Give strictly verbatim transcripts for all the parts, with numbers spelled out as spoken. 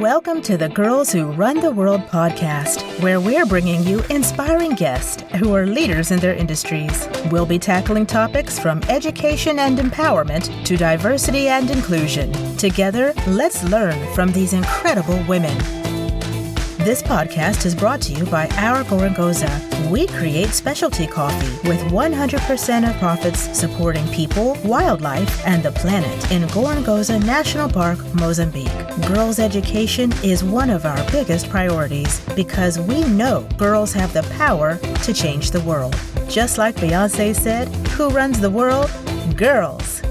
Welcome to the Girls Who Run the World podcast, where we're bringing you inspiring guests who are leaders in their industries. We'll be tackling topics from education and empowerment to diversity and inclusion. Together, let's learn from these incredible women. This podcast is brought to you by Our Gorongosa. We create specialty coffee with one hundred percent of profits supporting people, wildlife, and the planet in Gorongosa National Park, Mozambique. Girls' education is one of our biggest priorities because we know girls have the power to change the world. Just like Beyoncé said, who runs the world? Girls.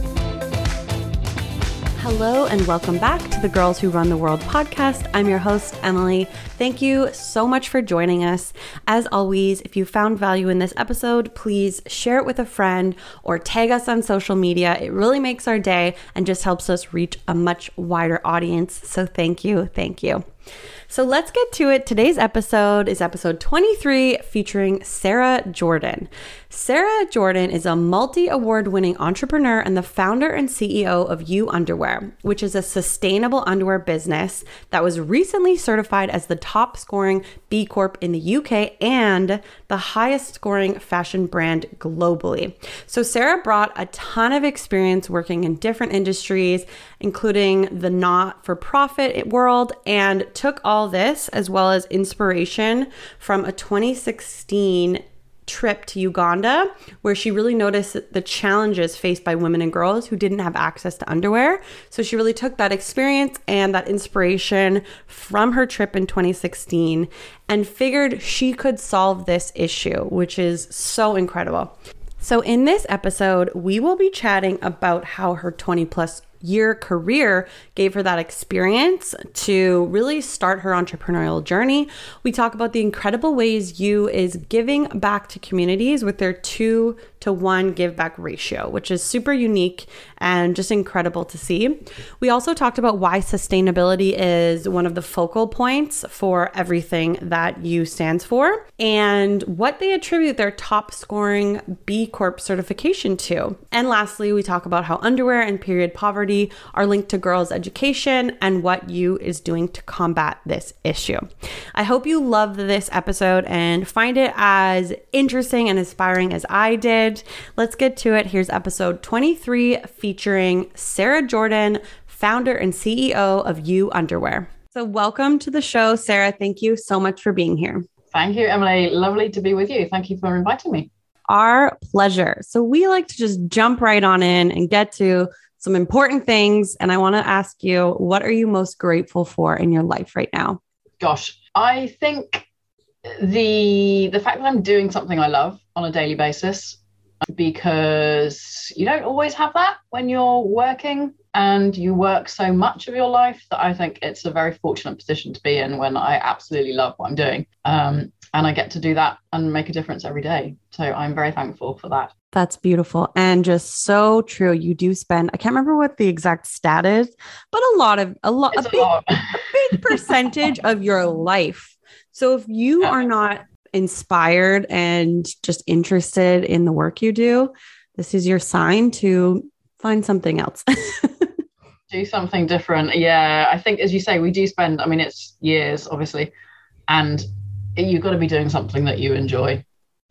Hello and welcome back to the Girls Who Run the World podcast. I'm your host, Emily. Thank you so much for joining us. As always, if you found value in this episode, please share it with a friend or tag us on social media. It really makes our day and just helps us reach a much wider audience. So thank you. Thank you. So let's get to it. Today's episode is episode twenty-three, featuring Sarah Jordan. Sarah Jordan is a multi-award winning entrepreneur and the founder and C E O of U Underwear, which is a sustainable underwear business that was recently certified as the top scoring B Corp in the U K and the highest scoring fashion brand globally. So Sarah brought a ton of experience working in different industries, including the not-for-profit world, and took all this as well as inspiration from a twenty sixteen trip to Uganda, where she really noticed the challenges faced by women and girls who didn't have access to underwear. So she really took that experience and that inspiration from her trip in twenty sixteen and figured she could solve this issue, which is so incredible. So in this episode, we will be chatting about how her twenty plus year career gave her that experience to really start her entrepreneurial journey. We talk about the incredible ways U is giving back to communities with their two to one give back ratio, which is super unique and just incredible to see. We also talked about why sustainability is one of the focal points for everything that U stands for and what they attribute their top scoring B Corp certification to. And lastly, we talk about how underwear and period poverty are linked to girls' education and what U is doing to combat this issue. I hope you love this episode and find it as interesting and inspiring as I did. Let's get to it. Here's episode twenty-three, featuring Sarah Jordan, founder and C E O of U Underwear. So welcome to the show, Sarah. Thank you so much for being here. Thank you, Emily. Lovely to be with you. Thank you for inviting me. Our pleasure. So we like to just jump right on in and get to some important things. And I want to ask you, what are you most grateful for in your life right now? Gosh, I think the the fact that I'm doing something I love on a daily basis, because you don't always have that when you're working, and you work so much of your life that I think it's a very fortunate position to be in when I absolutely love what I'm doing. Um, and I get to do that and make a difference every day. So I'm very thankful for that. That's beautiful. And just so true. You do spend, I can't remember what the exact stat is, but a lot of, a lot, a, a, big, lot. a big percentage of your life. So if you yeah. are not inspired and just interested in the work you do, this is your sign to find something else. Do something different. Yeah. I think, as you say, we do spend, I mean, it's years, obviously, and you've got to be doing something that you enjoy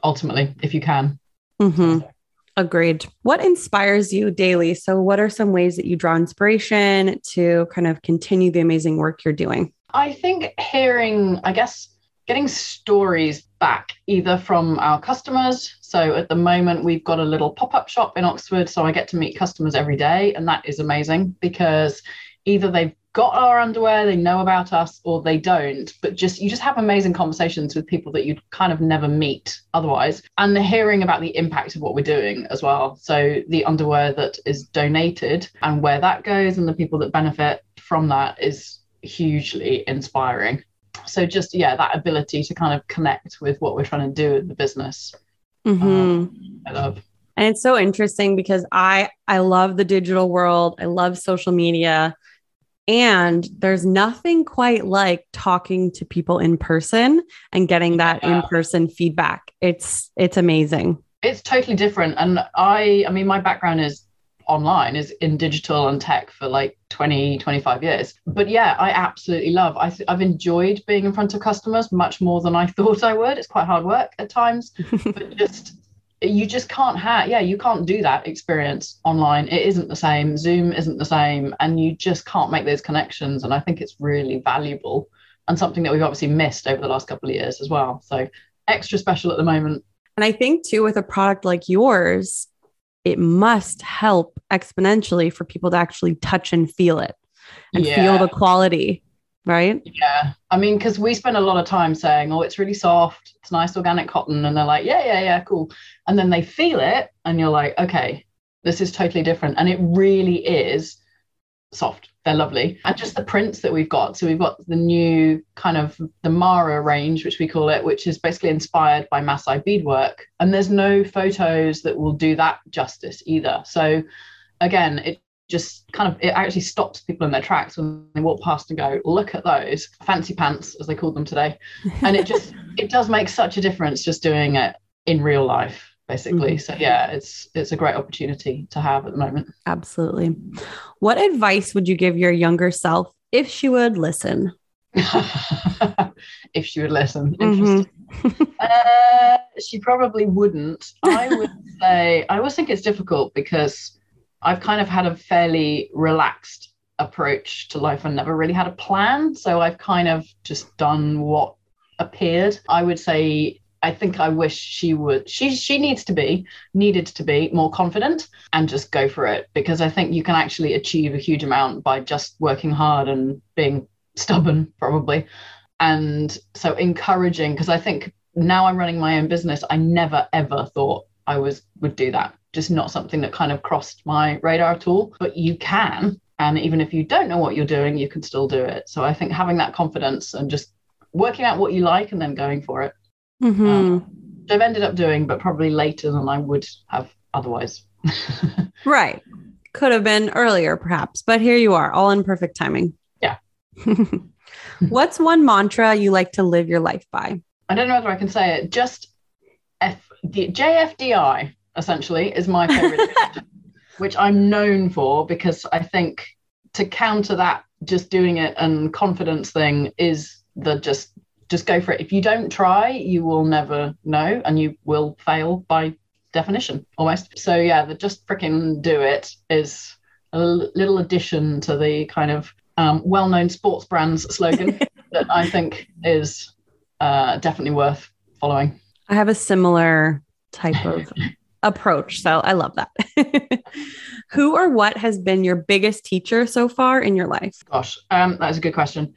ultimately, if you can. Mm-hmm. Agreed. What inspires you daily? So what are some ways that you draw inspiration to kind of continue the amazing work you're doing? I think hearing, I guess, getting stories back either from our customers. So at the moment, we've got a little pop-up shop in Oxford. So I get to meet customers every day. And that is amazing because either they've got our underwear, they know about us, or they don't. But just you just have amazing conversations with people that you'd kind of never meet otherwise. And they're hearing about the impact of what we're doing as well. So the underwear that is donated and where that goes and the people that benefit from that is hugely inspiring. So just, yeah, that ability to kind of connect with what we're trying to do in the business. Mm-hmm. Um, I love. And it's so interesting because I, I love the digital world. I love social media. And there's nothing quite like talking to people in person and getting that yeah. in-person feedback. It's, it's amazing. It's totally different. And I, I mean, my background is online, is in digital and tech for like twenty, twenty-five years. But yeah, I absolutely love, I th- I've enjoyed being in front of customers much more than I thought I would. It's quite hard work at times, but just, you just can't have, yeah, you can't do that experience online. It isn't the same. Zoom isn't the same. And you just can't make those connections. And I think it's really valuable and something that we've obviously missed over the last couple of years as well. So extra special at the moment. And I think too, with a product like yours, it must help exponentially for people to actually touch and feel it and yeah. feel the quality, right? Yeah. I mean, because we spend a lot of time saying, oh, it's really soft, it's nice organic cotton. And they're like, yeah, yeah, yeah, cool. And then they feel it and you're like, okay, this is totally different. And it really is soft. They're lovely. And just the prints that we've got. So we've got the new kind of the Mara range, which we call it, which is basically inspired by Maasai beadwork. And there's no photos that will do that justice either. So again, it just kind of, it actually stops people in their tracks when they walk past and go, look at those fancy pants, as they called them today. And it just, it does make such a difference just doing it in real life, basically. So yeah, it's it's a great opportunity to have at the moment. Absolutely. What advice would you give your younger self if she would listen? If she would listen. Interesting. Mm-hmm. uh, she probably wouldn't. I would say, I always think it's difficult because I've kind of had a fairly relaxed approach to life and never really had a plan. So I've kind of just done what appeared. I would say, I think I wish she would, she she needs to be, needed to be more confident and just go for it, because I think you can actually achieve a huge amount by just working hard and being stubborn, probably. And so encouraging, because I think now I'm running my own business, I never, ever thought I was would do that. Just not something that kind of crossed my radar at all, but you can. And even if you don't know what you're doing, you can still do it. So I think having that confidence and just working out what you like and then going for it. Mm-hmm. Um, I've ended up doing, but probably later than I would have otherwise. Right. Could have been earlier, perhaps, but here you are, all in perfect timing. Yeah. What's one mantra you like to live your life by? I don't know whether I can say it. Just F- D- J F D I, essentially, is my favorite, which I'm known for, because I think to counter that, just doing it and confidence thing is the just Just go for it. If you don't try, you will never know, and you will fail by definition, almost. So yeah, the just freaking do it is a little addition to the kind of um, well-known sports brands slogan that I think is uh, definitely worth following. I have a similar type of approach, so I love that. Who or what has been your biggest teacher so far in your life? Gosh, um, that's a good question.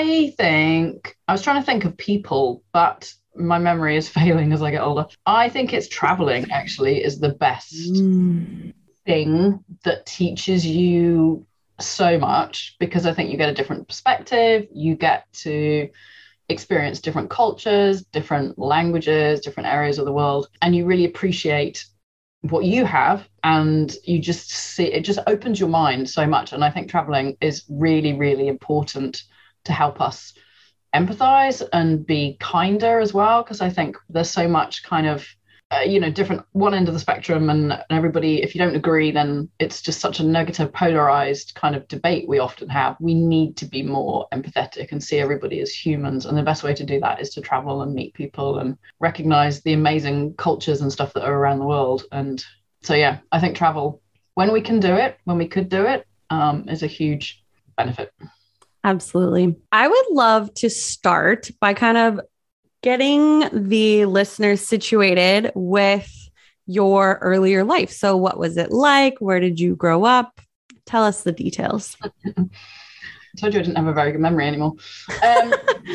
I think, I was trying to think of people, but my memory is failing as I get older. I think it's traveling, actually, is the best mm. thing that teaches you so much, because I think you get a different perspective. You get to experience different cultures, different languages, different areas of the world, and you really appreciate what you have, and you just see, it just opens your mind so much. And I think traveling is really, really important to help us empathize and be kinder as well, because I think there's so much kind of, uh, you know, different one end of the spectrum, and everybody, if you don't agree, then it's just such a negative, polarized kind of debate we often have. We need to be more empathetic and see everybody as humans, and the best way to do that is to travel and meet people and recognize the amazing cultures and stuff that are around the world. And so yeah, I think travel, when we can do it, when we could do it, um, is a huge benefit. Absolutely. I would love to start by kind of getting the listeners situated with your earlier life. So what was it like? Where did you grow up? Tell us the details. I told you I didn't have a very good memory anymore. Um,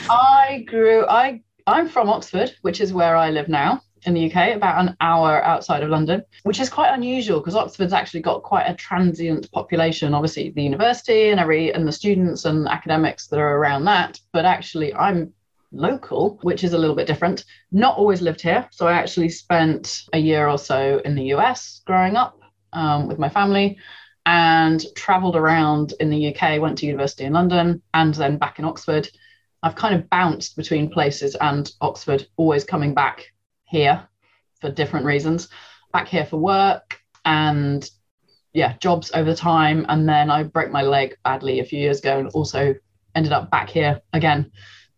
I grew, I, I'm from Oxford, which is where I live now in the U K, about an hour outside of London, which is quite unusual because Oxford's actually got quite a transient population, obviously the university and every and the students and academics that are around that. But actually I'm local, which is a little bit different. Not always lived here. So I actually spent a year or so in the U S growing up um, with my family, and traveled around in the U K, went to university in London and then back in Oxford. I've kind of bounced between places and Oxford, always coming back here for different reasons, back here for work and yeah, jobs over time. And then I broke my leg badly a few years ago and also ended up back here again.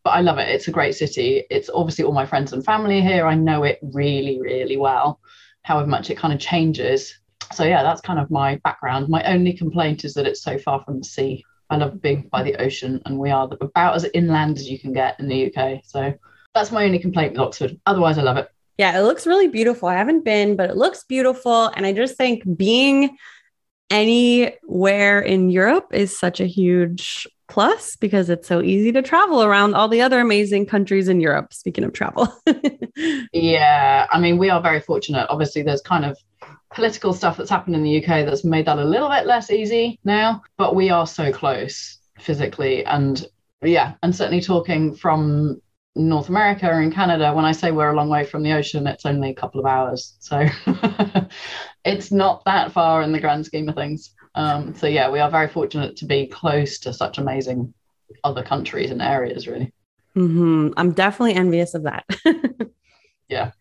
But I love it. It's a great city. It's obviously all my friends and family here. I know it really, really well, however much it kind of changes. So yeah, that's kind of my background. My only complaint is that it's so far from the sea. I love being by the ocean, and we are about as inland as you can get in the U K. So that's my only complaint with Oxford. Otherwise, I love it. Yeah, it looks really beautiful. I haven't been, but it looks beautiful. And I just think being anywhere in Europe is such a huge plus because it's so easy to travel around all the other amazing countries in Europe. Speaking of travel. Yeah, I mean, we are very fortunate. Obviously, there's kind of political stuff that's happened in the U K that's made that a little bit less easy now, but we are so close physically. And yeah, and certainly talking from North America and Canada, when I say we're a long way from the ocean, it's only a couple of hours. So it's not that far in the grand scheme of things. Um, so yeah, we are very fortunate to be close to such amazing other countries and areas, really. Mm-hmm. I'm definitely envious of that. Yeah.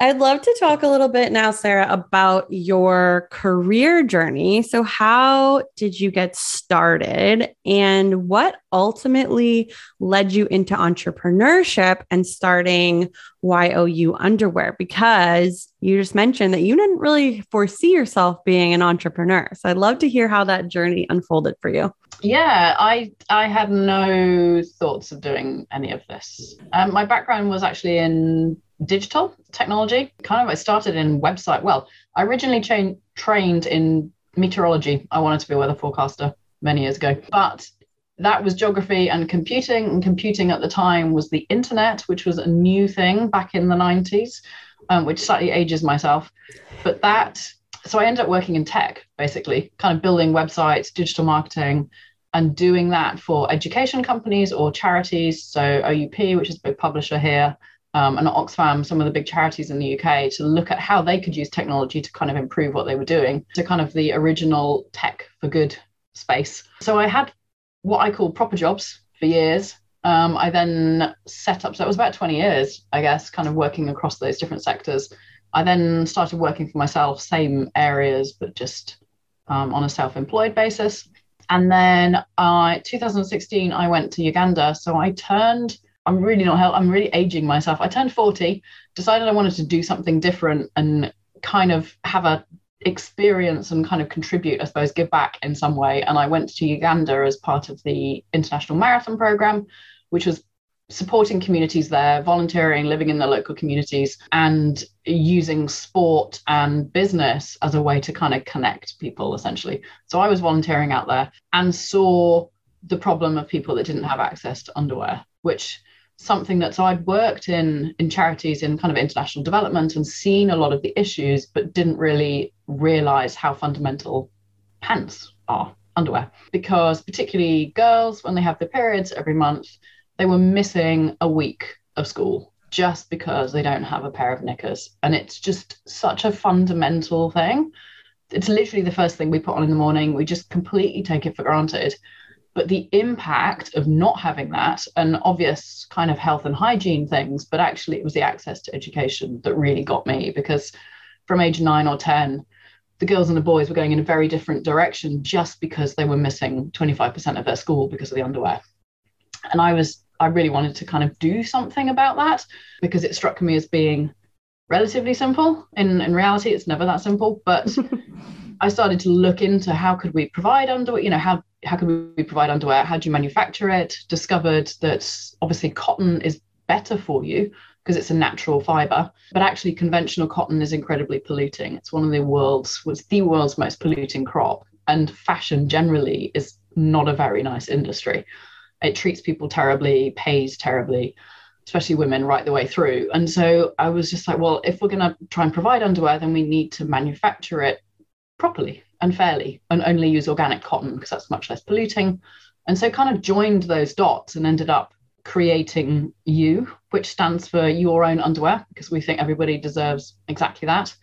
I'd love to talk a little bit now, Sarah, about your career journey. So how did you get started and what ultimately led you into entrepreneurship and starting Y O U Underwear? Because you just mentioned that you didn't really foresee yourself being an entrepreneur. So I'd love to hear how that journey unfolded for you. Yeah, I I had no thoughts of doing any of this. Um, my background was actually in digital technology. Kind of, I started in website. Well, I originally tra- trained in meteorology. I wanted to be a weather forecaster many years ago, but that was geography and computing. And computing at the time was the internet, which was a new thing back in the nineties, um, which slightly ages myself. But that, so I ended up working in tech, basically, kind of building websites, digital marketing, and doing that for education companies or charities. So O U P, which is a big publisher here, Um, and Oxfam, some of the big charities in the U K, to look at how they could use technology to kind of improve what they were doing. So kind of the original tech for good space. So I had what I call proper jobs for years. Um, I then set up, so it was about twenty years, I guess, kind of working across those different sectors. I then started working for myself, same areas, but just um, on a self-employed basis. And then I, two thousand sixteen, I went to Uganda. So I turned... I'm really not help. I'm really aging myself. I turned forty, decided I wanted to do something different and kind of have a experience and kind of contribute, I suppose, give back in some way. And I went to Uganda as part of the International Marathon Program, which was supporting communities there, volunteering, living in the local communities, and using sport and business as a way to kind of connect people, essentially. So I was volunteering out there and saw the problem of people that didn't have access to underwear, which... something that, so I'd worked in in charities in kind of international development and seen a lot of the issues, but didn't really realize how fundamental pants are, underwear, because particularly girls, when they have their periods every month, they were missing a week of school just because they don't have a pair of knickers. And it's just such a fundamental thing. It's literally the first thing we put on in the morning. We just completely take it for granted. But the impact of not having that, and obvious kind of health and hygiene things, but actually it was the access to education that really got me, because from age nine or ten, the girls and the boys were going in a very different direction just because they were missing twenty-five percent of their school because of the underwear. And I was, I really wanted to kind of do something about that, because it struck me as being relatively simple. In, in reality, it's never that simple, but I started to look into how could we provide underwear, you know, how how can we provide underwear? How do you manufacture it? Discovered that obviously cotton is better for you because it's a natural fiber, but actually conventional cotton is incredibly polluting. It's one of the world's, was the world's most polluting crop, and fashion generally is not a very nice industry. It treats people terribly, pays terribly, especially women, right the way through. And so I was just like, well, if we're going to try and provide underwear, then we need to manufacture it properly and fairly, and only use organic cotton because that's much less polluting. And so kind of joined those dots and ended up creating U, which stands for your own underwear, because we think everybody deserves exactly that.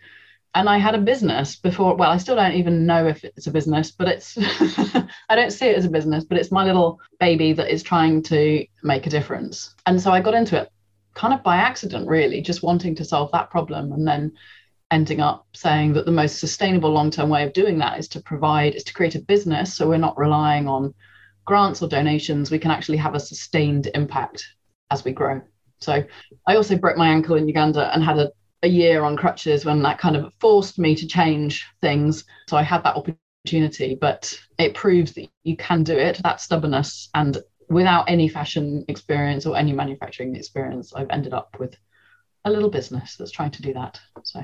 And I had a business before. Well, I still don't even know if it's a business, but it's I don't see it as a business, but it's my little baby that is trying to make a difference. And so I got into it kind of by accident, really, just wanting to solve that problem. And then ending up saying that the most sustainable long-term way of doing that is to provide, is to create a business. So we're not relying on grants or donations. We can actually have a sustained impact as we grow. So I also broke my ankle in Uganda and had a, a year on crutches when that kind of forced me to change things. So I had that opportunity, but it proves that you can do it, that stubbornness. And without any fashion experience or any manufacturing experience, I've ended up with a little business that's trying to do that. So.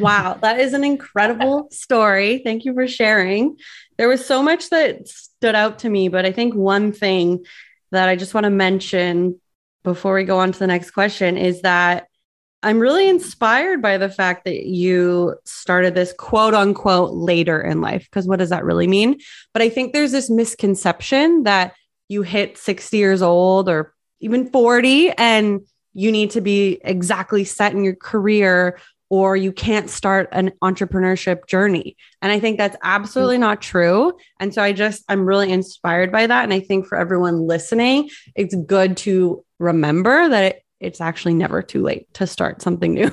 Wow, that is an incredible story. Thank you for sharing. There was so much that stood out to me, but I think one thing that I just want to mention before we go on to the next question is that I'm really inspired by the fact that you started this quote unquote later in life, because what does that really mean? But I think there's this misconception that you hit sixty years old or even forty and you need to be exactly set in your career or you can't start an entrepreneurship journey. And I think that's absolutely not true. And so I just, I'm really inspired by that. And I think for everyone listening, it's good to remember that it, it's actually never too late to start something new.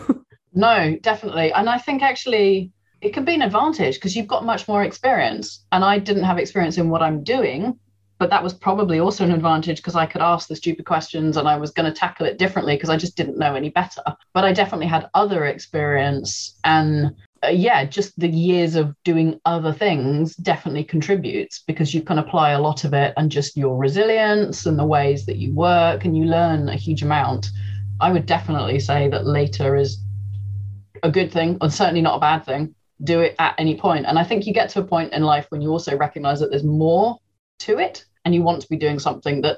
No, definitely. And I think actually it can be an advantage because you've got much more experience. And I didn't have experience in what I'm doing, but that was probably also an advantage because I could ask the stupid questions and I was going to tackle it differently because I just didn't know any better. But I definitely had other experience. And uh, yeah, just the years of doing other things definitely contributes because you can apply a lot of it and just your resilience and the ways that you work and you learn a huge amount. I would definitely say that later is a good thing and certainly not a bad thing. Do it at any point. And I think you get to a point in life when you also recognize that there's more to it and you want to be doing something that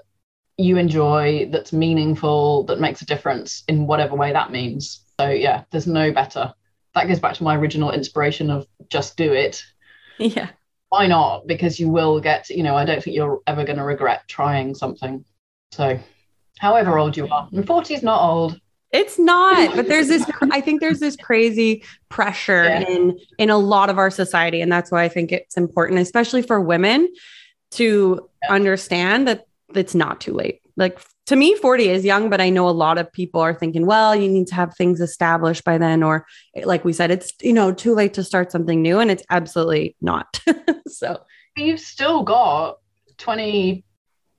you enjoy, that's meaningful, that makes a difference in whatever way that means. So yeah, there's no better. That goes back to my original inspiration of just do it. Yeah. Why not? Because you will get, you know, I don't think you're ever going to regret trying something. So however old you are, and forty is not old. It's not, but there's this, I think there's this crazy pressure yeah. in, in a lot of our society. And that's why I think it's important, especially for women, to understand that it's not too late. Like to me, forty is young, but I know a lot of people are thinking, well, you need to have things established by then. Or like we said, it's, you know, too late to start something new, and it's absolutely not. So you've still got twenty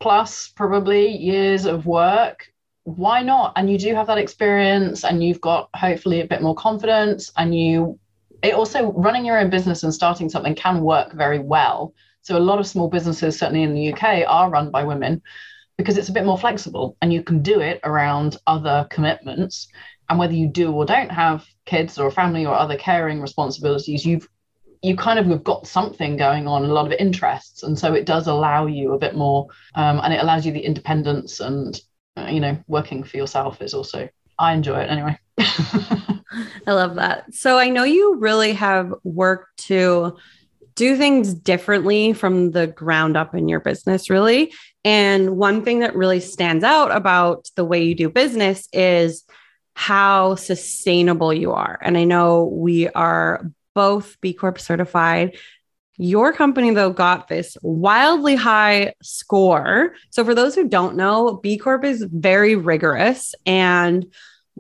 plus probably years of work. Why not? And you do have that experience and you've got hopefully a bit more confidence, and you, it also running your own business and starting something can work very well. So a lot of small businesses, certainly in the U K, are run by women because it's a bit more flexible and you can do it around other commitments. And whether you do or don't have kids or family or other caring responsibilities, you've you kind of have got something going on, a lot of interests. And so it does allow you a bit more um, and it allows you the independence and, uh, you know, working for yourself is also, I enjoy it anyway. I love that. So I know you really have worked to do things differently from the ground up in your business, really. And one thing that really stands out about the way you do business is how sustainable you are. And I know we are both B Corp certified. Your company, though, got this wildly high score. So for those who don't know, B Corp is very rigorous and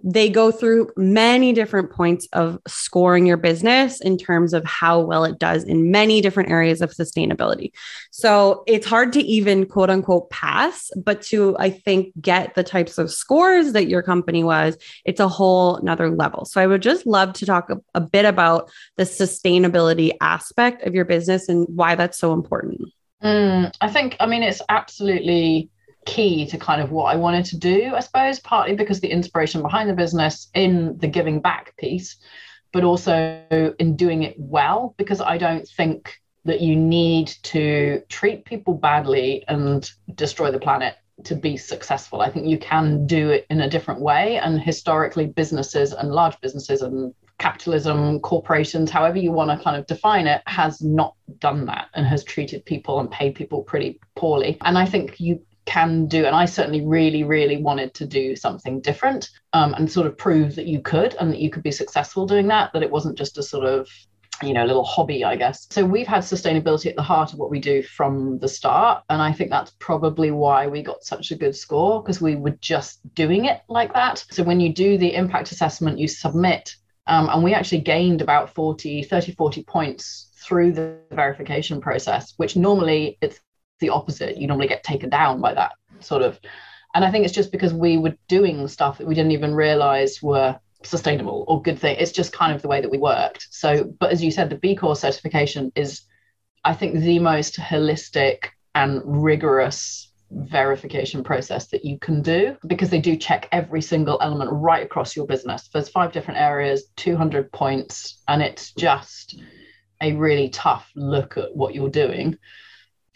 they go through many different points of scoring your business in terms of how well it does in many different areas of sustainability. So it's hard to even quote unquote pass, but to, I think, get the types of scores that your company was, it's a whole nother level. So I would just love to talk a, a bit about the sustainability aspect of your business and why that's so important. Mm, I think, I mean, it's absolutely key to kind of what I wanted to do, I suppose, partly because the inspiration behind the business in the giving back piece, but also in doing it well, because I don't think that you need to treat people badly and destroy the planet to be successful. I think you can do it in a different way. And historically, businesses and large businesses and capitalism, corporations, however you want to kind of define it, has not done that and has treated people and paid people pretty poorly. And I think you can do, and I certainly really, really wanted to do something different um, and sort of prove that you could and that you could be successful doing that, that it wasn't just a sort of, you know, little hobby, I guess. So we've had sustainability at the heart of what we do from the start. And I think that's probably why we got such a good score, because we were just doing it like that. So when you do the impact assessment, you submit Um, and we actually gained about forty, thirty, forty points through the verification process, which normally it's the opposite. You normally get taken down by that sort of. And I think it's just because we were doing stuff that we didn't even realize were sustainable or good thing. It's just kind of the way that we worked. So, but as you said, the B Corps certification is, I think, the most holistic and rigorous verification process that you can do, because they do check every single element right across your business. There's five different areas, two hundred points, and it's just a really tough look at what you're doing.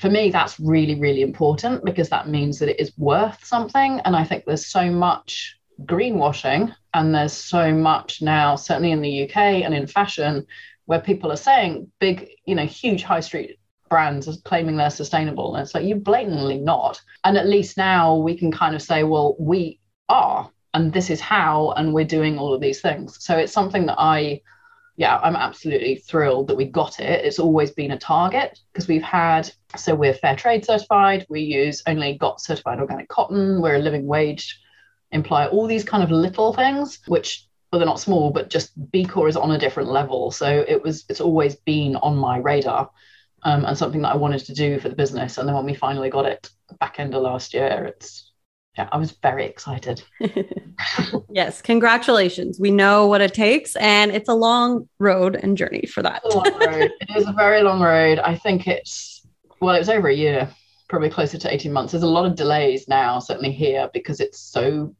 For me, that's really, really important, because that means that it is worth something. And I think there's so much greenwashing, and there's so much now, certainly in the U K and in fashion, where people are saying big, you know, huge high street brands are claiming they're sustainable. And it's like, you're blatantly not. And at least now we can kind of say, well, we are, and this is how, and we're doing all of these things. So it's something that I, yeah, I'm absolutely thrilled that we got it. It's always been a target, because we've had, so we're fair trade certified. We use only GOTS certified organic cotton. We're a living wage employer, all these kind of little things, which, well, they're not small, but just B Corps is on a different level. So it was, it's always been on my radar. Um, and something that I wanted to do for the business. And then when we finally got it back end of last year, it's, yeah, I was very excited. Yes, congratulations. We know what it takes, and it's a long road and journey for that. It's a long road. It is a very long road. I think it's, well, it was over a year, probably closer to eighteen months. There's a lot of delays now, certainly here, because it's so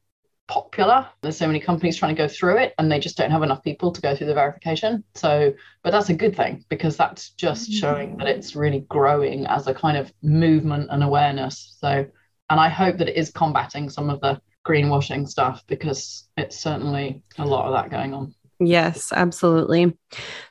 popular. There's so many companies trying to go through it, and they just don't have enough people to go through the verification. So, but that's a good thing, because that's just showing that it's really growing as a kind of movement and awareness. So, and I hope that it is combating some of the greenwashing stuff, because it's certainly a lot of that going on. Yes, absolutely.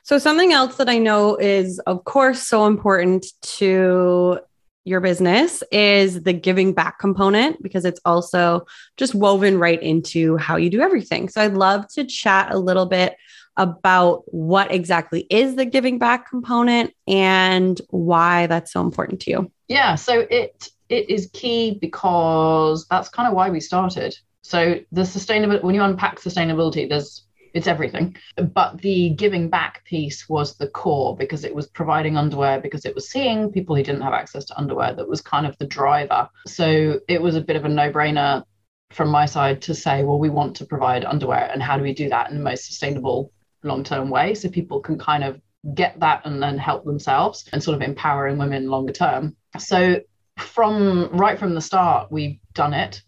So something else that I know is, of course, so important to your business is the giving back component, because it's also just woven right into how you do everything. So I'd love to chat a little bit about what exactly is the giving back component and why that's so important to you. Yeah, so it it is key, because that's kind of why we started. So the sustainable, when you unpack sustainability, there's it's everything. But the giving back piece was the core, because it was providing underwear, because it was seeing people who didn't have access to underwear. That was kind of the driver. So it was a bit of a no-brainer from my side to say, well, we want to provide underwear, and how do we do that in the most sustainable long-term way, so people can kind of get that and then help themselves, and sort of empowering women longer term. So from right from the start, we've done it.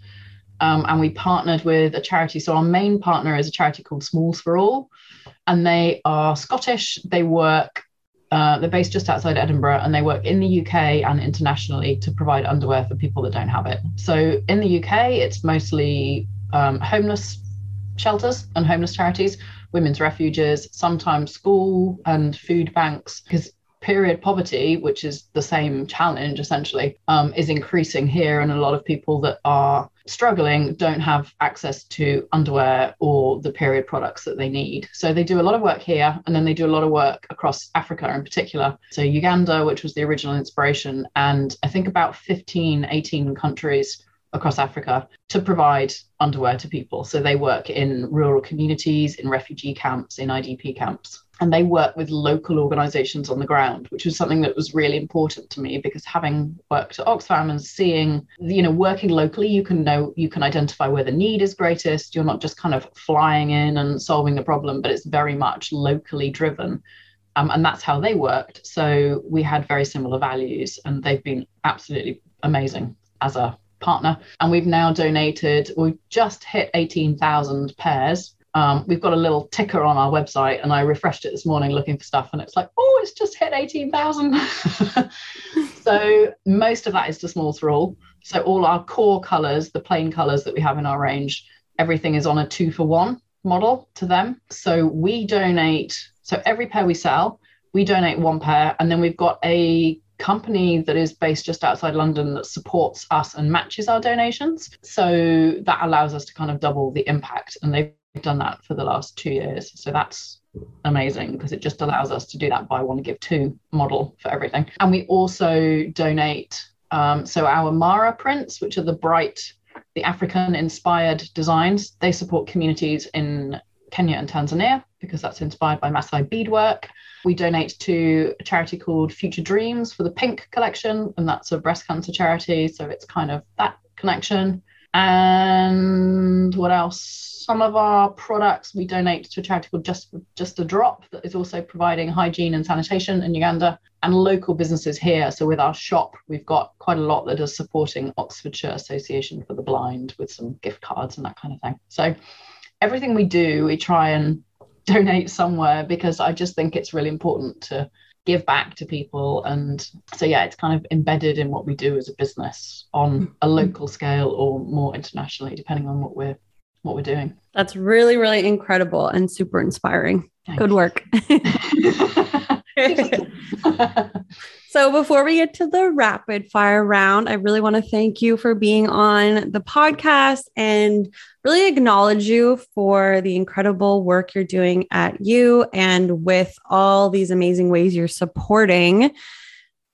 Um, and we partnered with a charity. So our main partner is a charity called Smalls for All, and they are Scottish. They work, uh, they're based just outside Edinburgh, and they work in the U K and internationally to provide underwear for people that don't have it. So in the U K, it's mostly um, homeless shelters and homeless charities, women's refuges, sometimes school and food banks, because period poverty, which is the same challenge essentially, um, is increasing here. And a lot of people that are struggling don't have access to underwear or the period products that they need. So they do a lot of work here, and then they do a lot of work across Africa in particular. So Uganda, which was the original inspiration, and I think about fifteen, eighteen countries across Africa to provide underwear to people. So they work in rural communities, in refugee camps, in I D P camps, and they work with local organizations on the ground, which was something that was really important to me, because having worked at Oxfam and seeing, you know, working locally, you can know, you can identify where the need is greatest. You're not just kind of flying in and solving the problem, but it's very much locally driven. Um, and that's how they worked. So we had very similar values, and they've been absolutely amazing as a partner. And we've now donated, we've just hit eighteen thousand pairs. Um, we've got a little ticker on our website, and I refreshed it this morning looking for stuff, and it's like, oh, it's just hit eighteen thousand. So most of that is to Smalls for All. So all our core colours, the plain colours that we have in our range, everything is on a two for one model to them. So we donate, so every pair we sell, we donate one pair, and then we've got a company that is based just outside London that supports us and matches our donations. So that allows us to kind of double the impact, and they've done that for the last two years, so that's amazing, because it just allows us to do that buy one give two model for everything. And we also donate um so our Mara prints, which are the bright, the African inspired designs, they support communities in Kenya and Tanzania, because that's inspired by Maasai beadwork. We donate to a charity called Future Dreams for the Pink collection, and that's a breast cancer charity, so it's kind of that connection. And what else? Some of our products we donate to a charity called Just, Just a Drop that is also providing hygiene and sanitation in Uganda, and local businesses here. So with our shop, we've got quite a lot that is supporting Oxfordshire Association for the Blind with some gift cards and that kind of thing. So everything we do, we try and donate somewhere, because I just think it's really important to give back to people. And so, yeah, it's kind of embedded in what we do as a business on a local scale or more internationally, depending on what we're what we're doing. That's really, really incredible and super inspiring. Thanks. Good work. So before we get to the rapid fire round, I really want to thank you for being on the podcast and really acknowledge you for the incredible work you're doing at U and with all these amazing ways you're supporting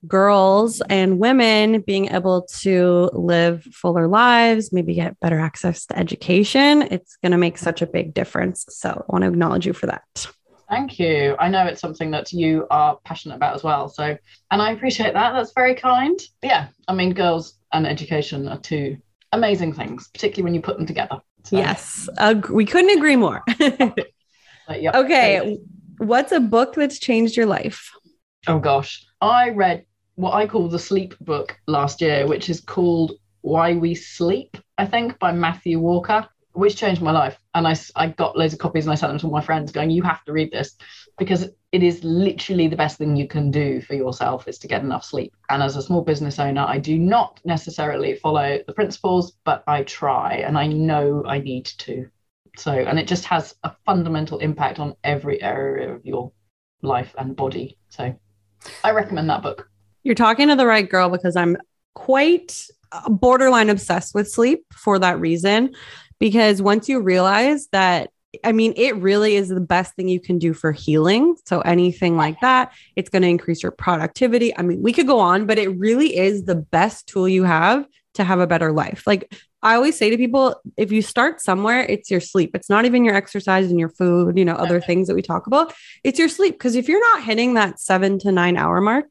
girls and women being able to live fuller lives, maybe get better access to education. It's going to make such a big difference. So I want to acknowledge you for that. Thank you. I know it's something that you are passionate about as well. So, and I appreciate that. That's very kind. But yeah. I mean, girls and education are two amazing things, particularly when you put them together. So. Yes. Uh, we couldn't agree more. But, yep, okay. Totally. What's a book that's changed your life? Oh gosh. I read what I call the sleep book last year, which is called Why We Sleep, I think, by Matthew Walker, which changed my life. And I, I got loads of copies and I sent them to all my friends going, you have to read this, because it is literally the best thing you can do for yourself is to get enough sleep. And as a small business owner, I do not necessarily follow the principles, but I try and I know I need to. So, and it just has a fundamental impact on every area of your life and body. So I recommend that book. You're talking to the right girl, because I'm quite borderline obsessed with sleep for that reason. Because once you realize that, I mean, it really is the best thing you can do for healing. So anything like that, it's going to increase your productivity. I mean, we could go on, but it really is the best tool you have to have a better life. Like I always say to people, if you start somewhere, it's your sleep. It's not even your exercise and your food, you know, other things that we talk about. It's your sleep. Because if you're not hitting that seven to nine hour mark,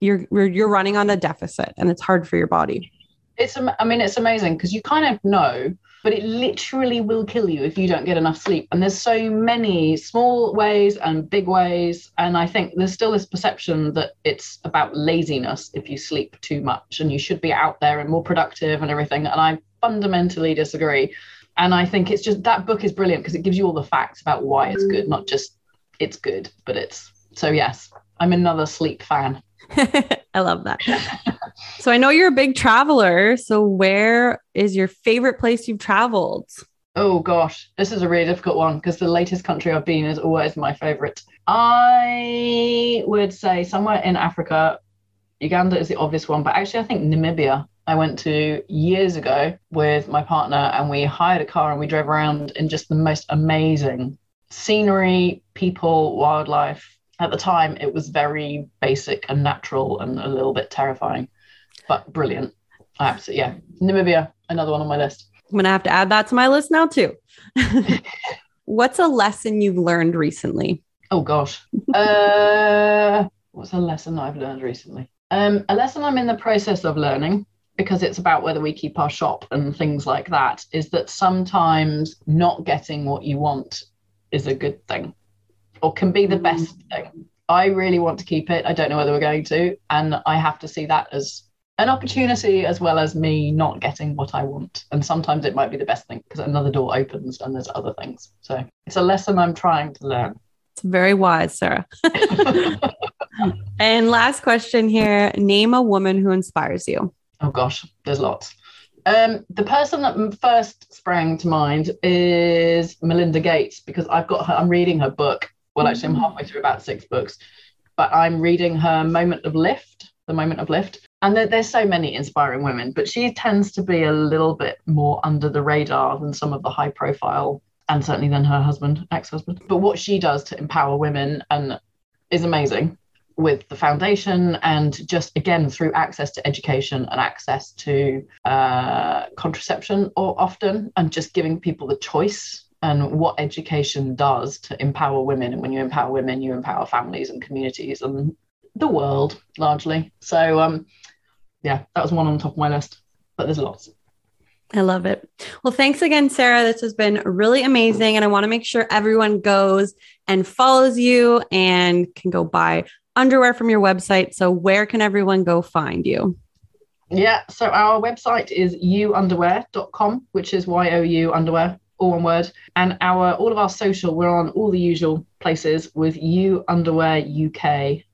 you're, you're, you're running on a deficit and it's hard for your body. It's, I mean, it's amazing because you kind of know, but it literally will kill you if you don't get enough sleep. And there's so many small ways and big ways. And I think there's still this perception that it's about laziness if you sleep too much and you should be out there and more productive and everything. And I fundamentally disagree. And I think it's just that book is brilliant because it gives you all the facts about why it's good, not just it's good, but it's so yes, I'm another sleep fan. I love that. So I know you're a big traveler. So where is your favorite place you've traveled? Oh gosh, this is a really difficult one because the latest country I've been is always my favorite. I would say somewhere in Africa, Uganda is the obvious one, but actually I think Namibia I went to years ago with my partner, and we hired a car and we drove around in just the most amazing scenery, people, wildlife. At the time, it was very basic and natural and a little bit terrifying, but brilliant. Absolutely, yeah. Namibia, another one on my list. I'm going to have to add that to my list now, too. What's a lesson you've learned recently? Oh, gosh. Uh, what's a lesson I've learned recently? Um, a lesson I'm in the process of learning, because it's about whether we keep our shop and things like that, is that sometimes not getting what you want is a good thing. Or can be the best thing. I really want to keep it. I don't know whether we're going to. And I have to see that as an opportunity as well as me not getting what I want. And sometimes it might be the best thing because another door opens and there's other things. So it's a lesson I'm trying to learn. It's very wise, Sarah. And last question here. Name a woman who inspires you. Oh, gosh, there's lots. Um, the person that first sprang to mind is Melinda Gates, because I've got her, I'm reading her book. Well, actually, I'm halfway through about six books, but I'm reading her Moment of Lift, The Moment of Lift. And there, there's so many inspiring women, but she tends to be a little bit more under the radar than some of the high profile, and certainly than her husband, ex-husband. But what she does to empower women and is amazing with the foundation and just, again, through access to education and access to uh, contraception or often and just giving people the choice. and what education does to empower women. And when you empower women, you empower families and communities and the world largely. So um, yeah, that was one on top of my list, but there's lots. I love it. Well, thanks again, Sarah. This has been really amazing. And I want to make sure everyone goes and follows you and can go buy underwear from your website. So where can everyone go find you? Yeah. So our website is u underwear dot com, which is Y O U underwear, all one word. And our, all of our social, we're on all the usual places with U Underwear U K.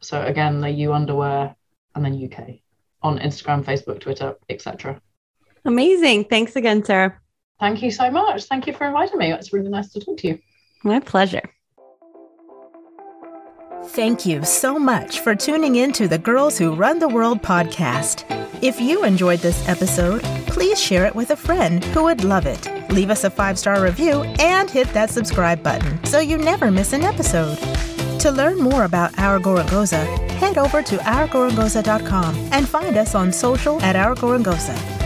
So again, the U Underwear and then U K on Instagram, Facebook, Twitter, et cetera. Amazing. Thanks again, Sarah. Thank you so much. Thank you for inviting me. It's really nice to talk to you. My pleasure. Thank you so much for tuning in to the Girls Who Run the World podcast. If you enjoyed this episode, please share it with a friend who would love it. Leave us a five-star review and hit that subscribe button so you never miss an episode. To learn more about Our Gorongosa, head over to our gorongosa dot com and find us on social at Our Gorongosa.